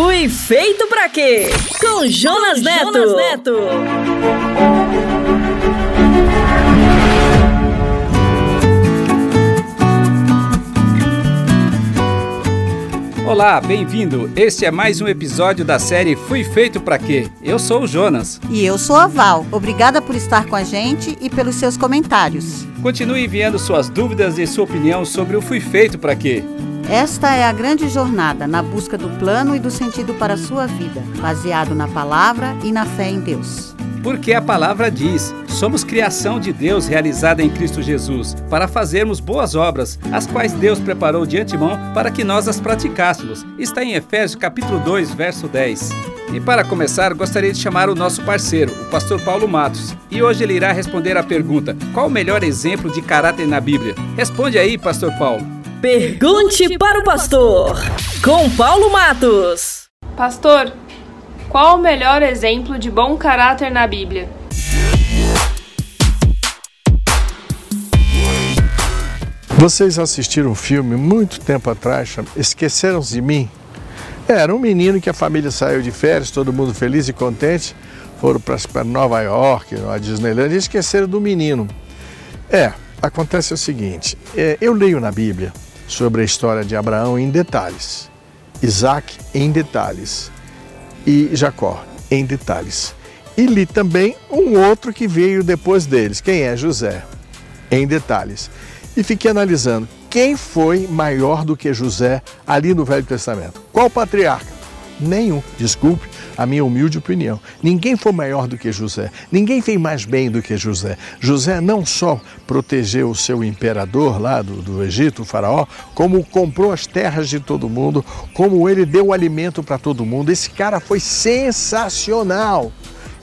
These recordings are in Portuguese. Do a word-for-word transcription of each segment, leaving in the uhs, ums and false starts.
Fui Feito Pra Quê? Com Jonas Neto. Jonas Neto. Olá, bem-vindo! Este é mais um episódio da série Fui Feito Pra Quê? Eu sou o Jonas. E eu sou a Val. Obrigada por estar com a gente e pelos seus comentários. Continue enviando suas dúvidas e sua opinião sobre o Fui Feito Pra Quê? Esta é a grande jornada na busca do plano e do sentido para a sua vida, baseado na palavra e na fé em Deus. Porque a palavra diz, somos criação de Deus realizada em Cristo Jesus, para fazermos boas obras, as quais Deus preparou de antemão para que nós as praticássemos. Está em Efésios capítulo dois, verso dez. E para começar, gostaria de chamar o nosso parceiro, o pastor Paulo Matos. E hoje ele irá responder a pergunta, qual o melhor exemplo de caráter na Bíblia? Responde aí, pastor Paulo. Pergunte para o pastor, com Paulo Matos. Pastor, qual o melhor exemplo de bom caráter na Bíblia? Vocês assistiram um filme muito tempo atrás, Esqueceram-se de Mim? Era um menino que a família saiu de férias, todo mundo feliz e contente, foram para Nova York, na Disneyland, e esqueceram do menino. É, acontece o seguinte, é, eu leio na Bíblia sobre a história de Abraão em detalhes, Isaac em detalhes, e Jacó, em detalhes. E li também um outro que veio depois deles, quem é José, em detalhes. E fiquei analisando, quem foi maior do que José ali no Velho Testamento? Qual patriarca? Nenhum, desculpe a minha humilde opinião. Ninguém foi maior do que José, ninguém fez mais bem do que José. José não só protegeu o seu imperador lá do, do Egito, o faraó, como comprou as terras de todo mundo, como ele deu alimento para todo mundo. Esse cara foi sensacional.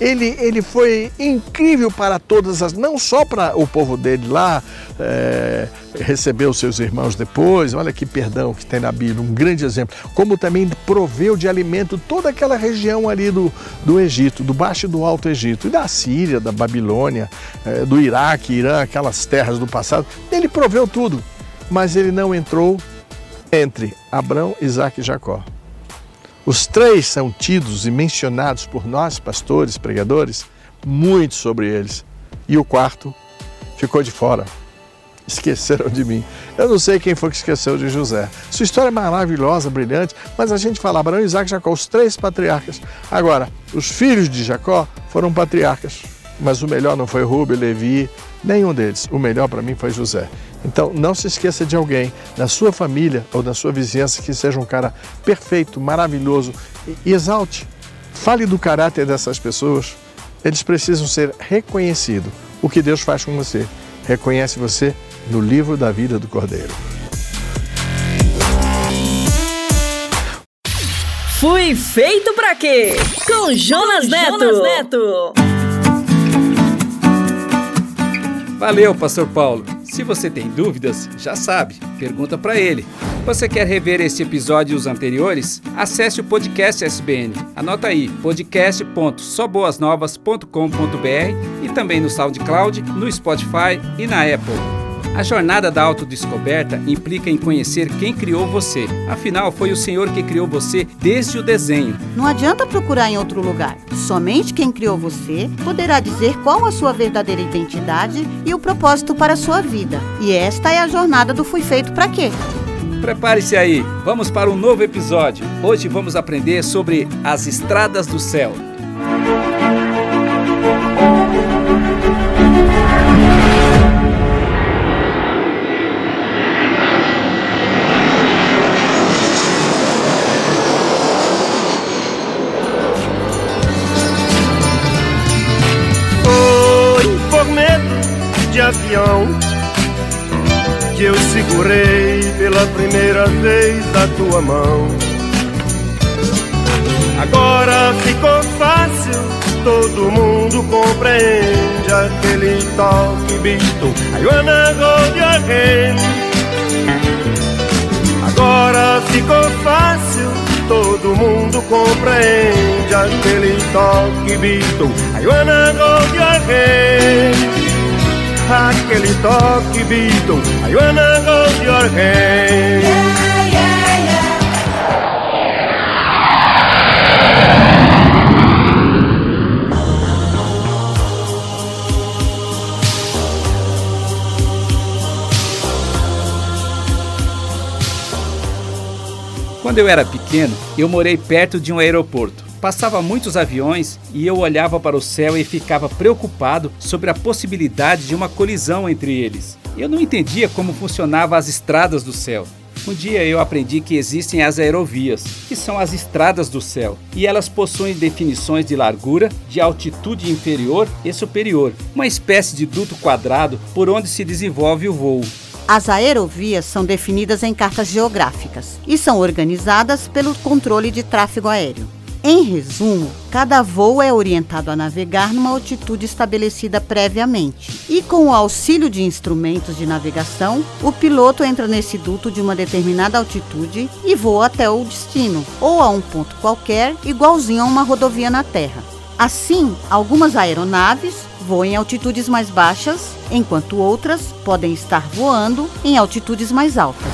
Ele, ele foi incrível para todas as... Não só para o povo dele lá, é, recebeu seus irmãos depois, olha que perdão que tem na Bíblia, um grande exemplo. Como também proveu de alimento toda aquela região ali do, do Egito, do Baixo e do Alto Egito, e da Síria, da Babilônia, é, do Iraque, Irã, aquelas terras do passado. Ele proveu tudo, mas ele não entrou entre Abrão, Isaac e Jacó. Os três são tidos e mencionados por nós, pastores, pregadores, muito sobre eles. E o quarto ficou de fora. Esqueceram de mim. Eu não sei quem foi que esqueceu de José. Sua história é maravilhosa, brilhante, mas a gente fala Abraão, Isaac e Jacó, os três patriarcas. Agora, os filhos de Jacó foram patriarcas, mas o melhor não foi Rubem, Levi, nenhum deles. O melhor para mim foi José. Então, não se esqueça de alguém na sua família ou na sua vizinhança que seja um cara perfeito, maravilhoso, e exalte. Fale do caráter dessas pessoas. Eles precisam ser reconhecidos. O que Deus faz com você? Reconhece você no livro da vida do Cordeiro. Fui Feito Pra Quê? Com Jonas Neto. Jonas Neto. Valeu, pastor Paulo. Se você tem dúvidas, já sabe, pergunta para ele. Você quer rever este episódio e os anteriores? Acesse o podcast S B N. Anota aí, podcast ponto soboas novas ponto com ponto b r e também no SoundCloud, no Spotify e na Apple. A jornada da autodescoberta implica em conhecer quem criou você. Afinal, foi o Senhor que criou você desde o desenho. Não adianta procurar em outro lugar. Somente quem criou você poderá dizer qual a sua verdadeira identidade e o propósito para a sua vida. E esta é a jornada do Fui Feito Pra Quê? Prepare-se aí, vamos para um novo episódio. Hoje vamos aprender sobre as estradas do céu. Que eu segurei pela primeira vez a tua mão. Agora ficou fácil, todo mundo compreende aquele toque visto. I wanna hold your hand. Agora ficou fácil, todo mundo compreende aquele toque visto. I wanna hold your hand. Aquele toque, Beatle, I wanna hold your hand. Yeah, yeah, yeah. Quando eu era pequeno, eu morei perto de um aeroporto. Passava muitos aviões e eu olhava para o céu e ficava preocupado sobre a possibilidade de uma colisão entre eles. Eu não entendia como funcionavam as estradas do céu. Um dia eu aprendi que existem as aerovias, que são as estradas do céu, e elas possuem definições de largura, de altitude inferior e superior, uma espécie de duto quadrado por onde se desenvolve o voo. As aerovias são definidas em cartas geográficas e são organizadas pelo controle de tráfego aéreo. Em resumo, cada voo é orientado a navegar numa altitude estabelecida previamente. E com o auxílio de instrumentos de navegação, o piloto entra nesse duto de uma determinada altitude e voa até o destino, ou a um ponto qualquer, igualzinho a uma rodovia na Terra. Assim, algumas aeronaves voam em altitudes mais baixas, enquanto outras podem estar voando em altitudes mais altas.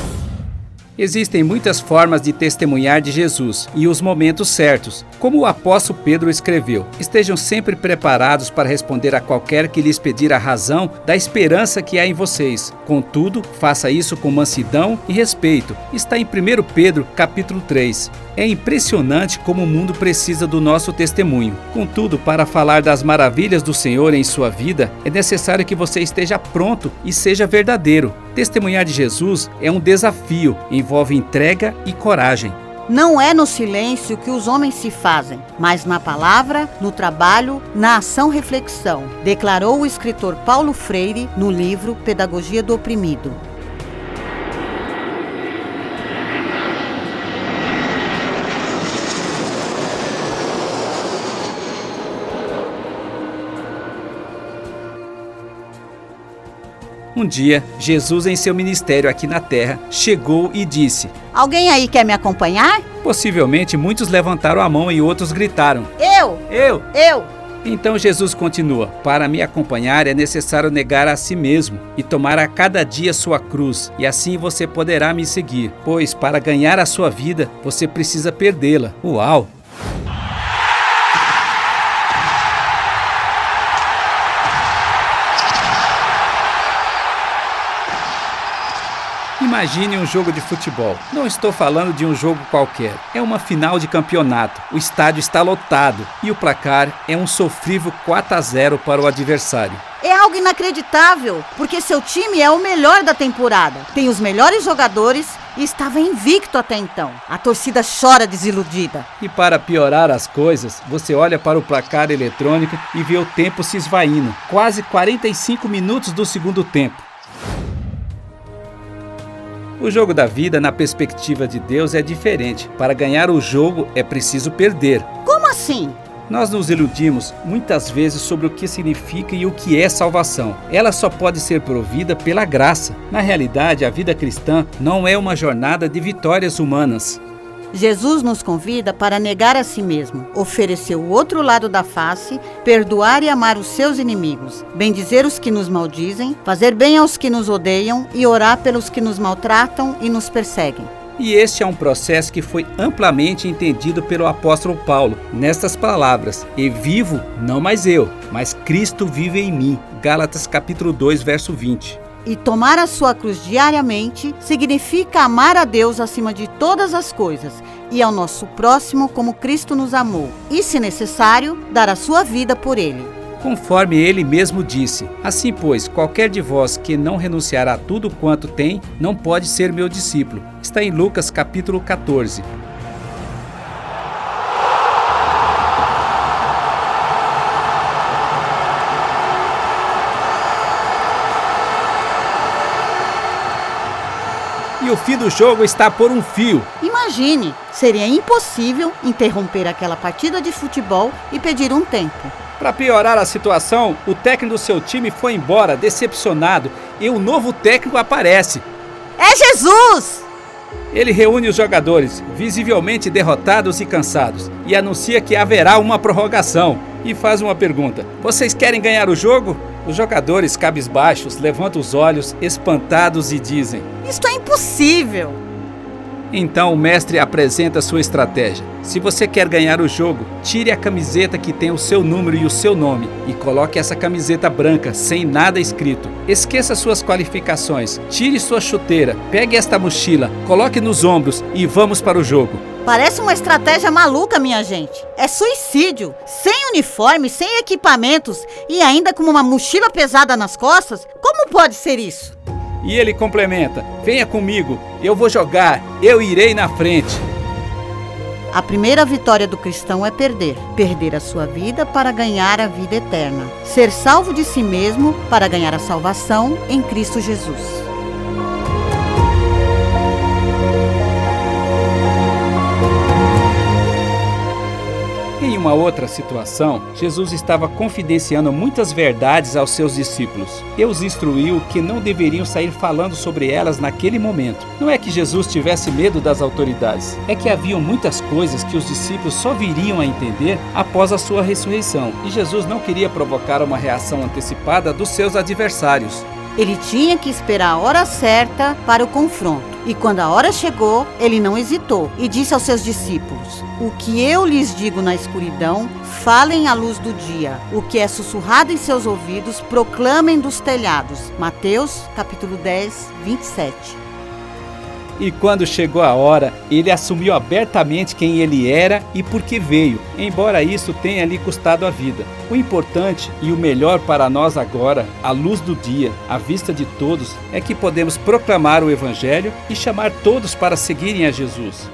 Existem muitas formas de testemunhar de Jesus e os momentos certos, como o apóstolo Pedro escreveu. Estejam sempre preparados para responder a qualquer que lhes pedir a razão da esperança que há em vocês. Contudo, faça isso com mansidão e respeito. Está em primeiro Pedro, capítulo três. É impressionante como o mundo precisa do nosso testemunho. Contudo, para falar das maravilhas do Senhor em sua vida, é necessário que você esteja pronto e seja verdadeiro. Testemunhar de Jesus é um desafio, envolve entrega e coragem. Não é no silêncio que os homens se fazem, mas na palavra, no trabalho, na ação-reflexão, declarou o escritor Paulo Freire no livro Pedagogia do Oprimido. Um dia, Jesus, em seu ministério aqui na Terra, chegou e disse: "Alguém aí quer me acompanhar?" Possivelmente, muitos levantaram a mão e outros gritaram: "Eu! Eu! Eu!" Então Jesus continua: "Para me acompanhar é necessário negar a si mesmo e tomar a cada dia sua cruz, e assim você poderá me seguir, pois para ganhar a sua vida, você precisa perdê-la." Uau! Imagine um jogo de futebol. Não estou falando de um jogo qualquer. É uma final de campeonato. O estádio está lotado e o placar é um sofrível quatro a zero para o adversário. É algo inacreditável, porque seu time é o melhor da temporada. Tem os melhores jogadores e estava invicto até então. A torcida chora desiludida. E para piorar as coisas, você olha para o placar eletrônico e vê o tempo se esvaindo. Quase quarenta e cinco minutos do segundo tempo. O jogo da vida, na perspectiva de Deus, é diferente. Para ganhar o jogo, é preciso perder. Como assim? Nós nos iludimos muitas vezes sobre o que significa e o que é salvação. Ela só pode ser provida pela graça. Na realidade, a vida cristã não é uma jornada de vitórias humanas. Jesus nos convida para negar a si mesmo, oferecer o outro lado da face, perdoar e amar os seus inimigos, bendizer os que nos maldizem, fazer bem aos que nos odeiam e orar pelos que nos maltratam e nos perseguem. E este é um processo que foi amplamente entendido pelo apóstolo Paulo, nestas palavras: "E vivo, não mais eu, mas Cristo vive em mim." Gálatas capítulo dois, verso vinte. E tomar a sua cruz diariamente significa amar a Deus acima de todas as coisas e ao nosso próximo como Cristo nos amou e, se necessário, dar a sua vida por ele. Conforme ele mesmo disse: "Assim, pois, qualquer de vós que não renunciará a tudo quanto tem, não pode ser meu discípulo." Está em Lucas capítulo catorze. E o fim do jogo está por um fio. Imagine, seria impossível interromper aquela partida de futebol e pedir um tempo. Para piorar a situação, o técnico do seu time foi embora, decepcionado, e um novo técnico aparece. É Jesus! Ele reúne os jogadores, visivelmente derrotados e cansados, e anuncia que haverá uma prorrogação. E faz uma pergunta: "Vocês querem ganhar o jogo?" Os jogadores, cabisbaixos, levantam os olhos, espantados, e dizem: "Isto é impossível!" Então o mestre apresenta sua estratégia. Se você quer ganhar o jogo, tire a camiseta que tem o seu número e o seu nome e coloque essa camiseta branca, sem nada escrito. Esqueça suas qualificações, tire sua chuteira, pegue esta mochila, coloque nos ombros e vamos para o jogo. Parece uma estratégia maluca, minha gente. É suicídio. Sem uniforme, sem equipamentos e ainda com uma mochila pesada nas costas? Como pode ser isso? E ele complementa: venha comigo, eu vou jogar, eu irei na frente. A primeira vitória do cristão é perder. Perder a sua vida para ganhar a vida eterna. Ser salvo de si mesmo para ganhar a salvação em Cristo Jesus. Em uma outra situação, Jesus estava confidenciando muitas verdades aos seus discípulos e os instruiu que não deveriam sair falando sobre elas naquele momento. Não é que Jesus tivesse medo das autoridades, é que haviam muitas coisas que os discípulos só viriam a entender após a sua ressurreição, e Jesus não queria provocar uma reação antecipada dos seus adversários. Ele tinha que esperar a hora certa para o confronto. E quando a hora chegou, ele não hesitou e disse aos seus discípulos: o que eu lhes digo na escuridão, falem à luz do dia. O que é sussurrado em seus ouvidos, proclamem dos telhados. Mateus, capítulo dez, vinte e sete. E quando chegou a hora, ele assumiu abertamente quem ele era e por que veio, embora isso tenha lhe custado a vida. O importante e o melhor para nós agora, à luz do dia, à vista de todos, é que podemos proclamar o Evangelho e chamar todos para seguirem a Jesus.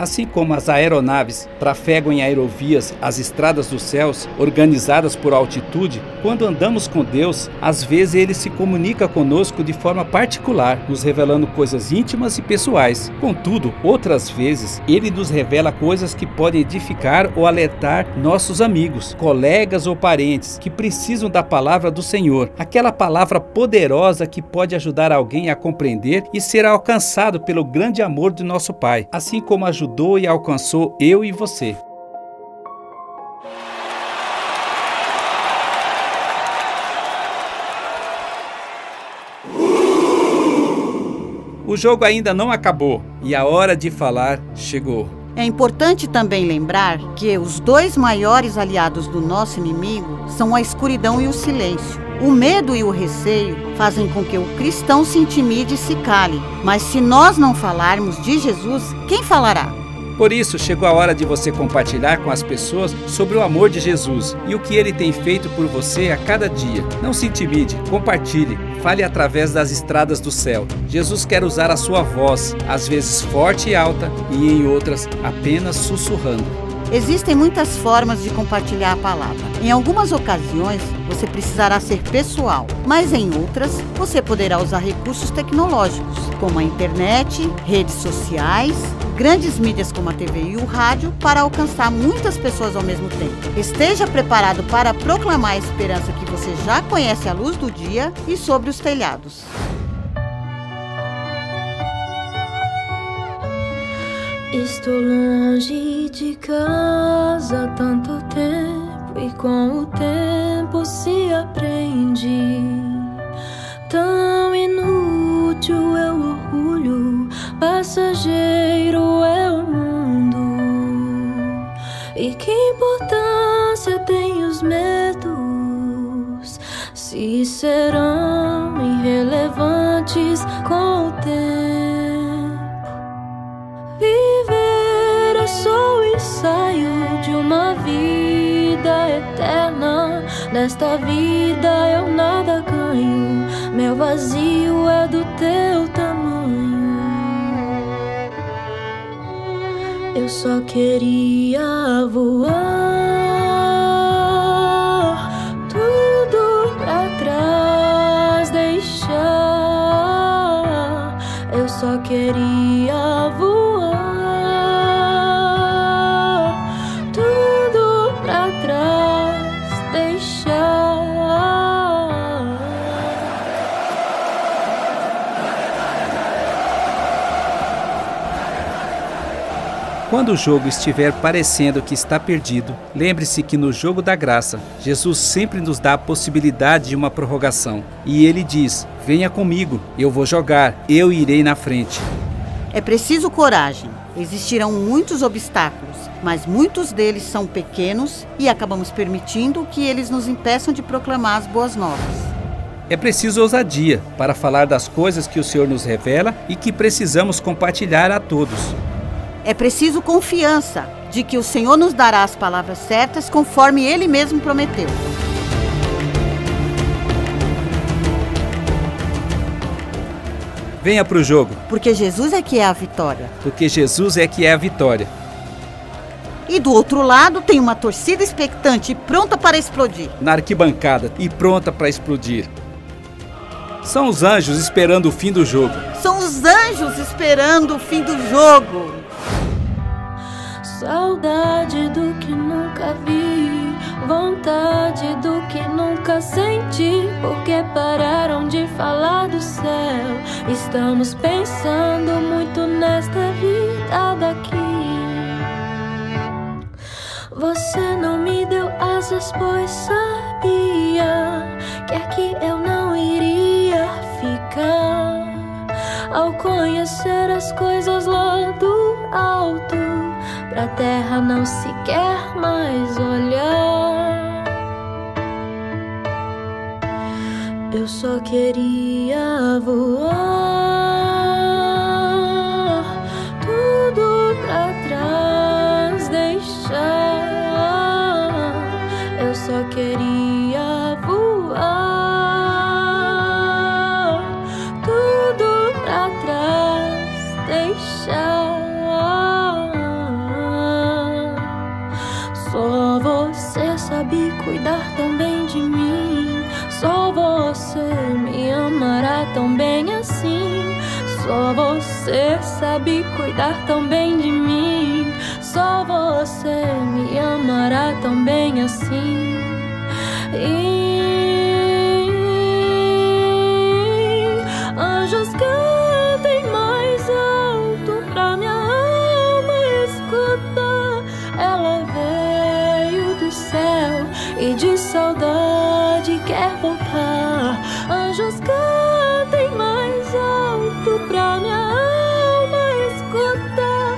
Assim como as aeronaves trafegam em aerovias as estradas dos céus, organizadas por altitude, quando andamos com Deus, às vezes Ele se comunica conosco de forma particular, nos revelando coisas íntimas e pessoais. Contudo, outras vezes, Ele nos revela coisas que podem edificar ou alertar nossos amigos, colegas ou parentes que precisam da palavra do Senhor. Aquela palavra poderosa que pode ajudar alguém a compreender e ser alcançado pelo grande amor de nosso Pai, assim como ajudar ajudou e alcançou eu e você. O jogo ainda não acabou e a hora de falar chegou. É importante também lembrar que os dois maiores aliados do nosso inimigo são a escuridão e o silêncio. O medo e o receio fazem com que o cristão se intimide e se cale. Mas se nós não falarmos de Jesus, quem falará? Por isso, chegou a hora de você compartilhar com as pessoas sobre o amor de Jesus e o que Ele tem feito por você a cada dia. Não se intimide, compartilhe, fale através das estradas do céu. Jesus quer usar a sua voz, às vezes forte e alta, e em outras, apenas sussurrando. Existem muitas formas de compartilhar a palavra. Em algumas ocasiões, você precisará ser pessoal, mas em outras, você poderá usar recursos tecnológicos, como a internet, redes sociais, grandes mídias como a T V e o rádio, para alcançar muitas pessoas ao mesmo tempo. Esteja preparado para proclamar a esperança que você já conhece à luz do dia e sobre os telhados. Estou longe de casa há tanto tempo, e com o tempo se aprende. Tão inútil é o orgulho, passageiro é o mundo. E que importância tem os medos, se serão irrelevantes com o tempo? Sou o ensaio de uma vida eterna. Nesta vida eu nada ganho, meu vazio é do teu tamanho. Eu só queria voar, tudo pra trás deixar. Eu só queria voar, Quando o jogo estiver parecendo que está perdido, lembre-se que no jogo da graça, Jesus sempre nos dá a possibilidade de uma prorrogação. E Ele diz, venha comigo, eu vou jogar, eu irei na frente. É preciso coragem. Existirão muitos obstáculos, mas muitos deles são pequenos e acabamos permitindo que eles nos impeçam de proclamar as boas novas. É preciso ousadia para falar das coisas que o Senhor nos revela e que precisamos compartilhar a todos. É preciso confiança de que o Senhor nos dará as palavras certas conforme Ele mesmo prometeu. Venha para o jogo. Porque Jesus é que é a vitória. Porque Jesus é que é a vitória. E do outro lado tem uma torcida expectante e pronta para explodir. Na arquibancada e pronta para explodir. São os anjos esperando o fim do jogo. São os anjos esperando o fim do jogo. Saudade do que nunca vi, vontade do que nunca senti. Porque pararam de falar do céu. Estamos pensando muito nesta vida daqui. Você não me deu asas, pois sabia que aqui eu não iria ficar. Ao conhecer as coisas lá do alto, pra terra não se quer mais olhar. Eu só queria voar, tudo pra trás deixar. Eu só queria voar, tudo pra trás deixar. Só você sabe cuidar tão bem de mim. Só você me amará tão bem assim. Só você sabe cuidar tão bem de mim. Só você me amará tão bem assim. E anjos cantem mais alto pra minha alma escutar. Ela veio do céu e de saudade quer voltar. Anjos cantem mais alto pra minha alma escutar.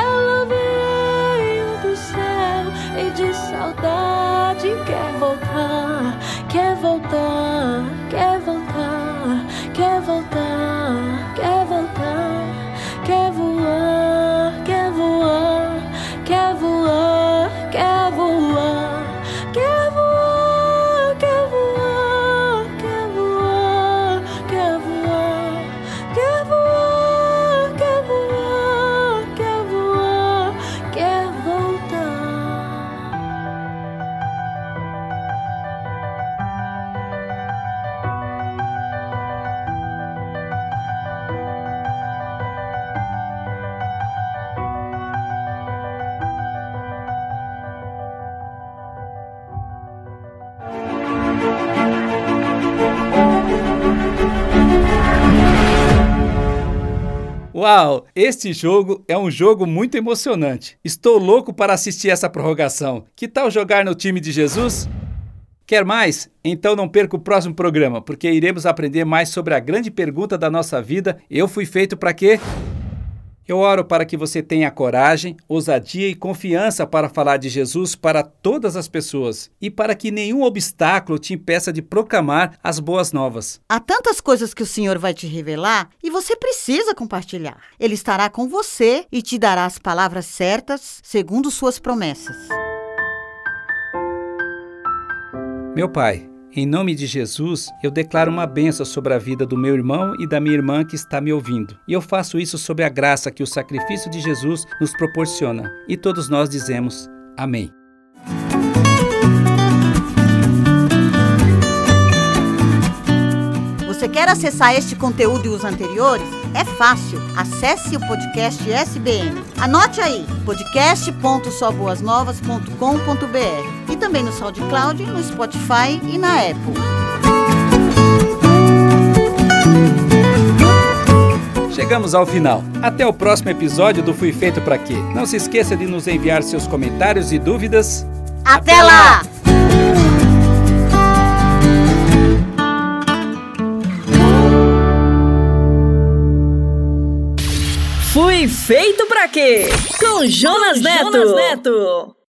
Ela veio do céu e de saudade quer voltar. Quer voltar, quer voltar, quer voltar, quer voltar. Quer voar, quer voar, quer voar, quer voar. Uau, este jogo é um jogo muito emocionante. Estou louco para assistir essa prorrogação. Que tal jogar no time de Jesus? Quer mais? Então não perca o próximo programa, porque iremos aprender mais sobre a grande pergunta da nossa vida. Eu fui feito para quê? Eu oro para que você tenha coragem, ousadia e confiança para falar de Jesus para todas as pessoas e para que nenhum obstáculo te impeça de proclamar as boas novas. Há tantas coisas que o Senhor vai te revelar e você precisa compartilhar. Ele estará com você e te dará as palavras certas segundo suas promessas. Meu Pai, em nome de Jesus, eu declaro uma bênção sobre a vida do meu irmão e da minha irmã que está me ouvindo. E eu faço isso sob a graça que o sacrifício de Jesus nos proporciona. E todos nós dizemos amém. Você quer acessar este conteúdo e os anteriores? É fácil. Acesse o podcast S B N. Anote aí, podcast ponto soboas novas ponto com ponto br. E também no SoundCloud, no Spotify e na Apple. Chegamos ao final. Até o próximo episódio do Fui Feito Pra Quê. Não se esqueça de nos enviar seus comentários e dúvidas. Até, Até lá! lá. Fui Feito Pra Quê? Com Jonas Neto. Jonas Neto.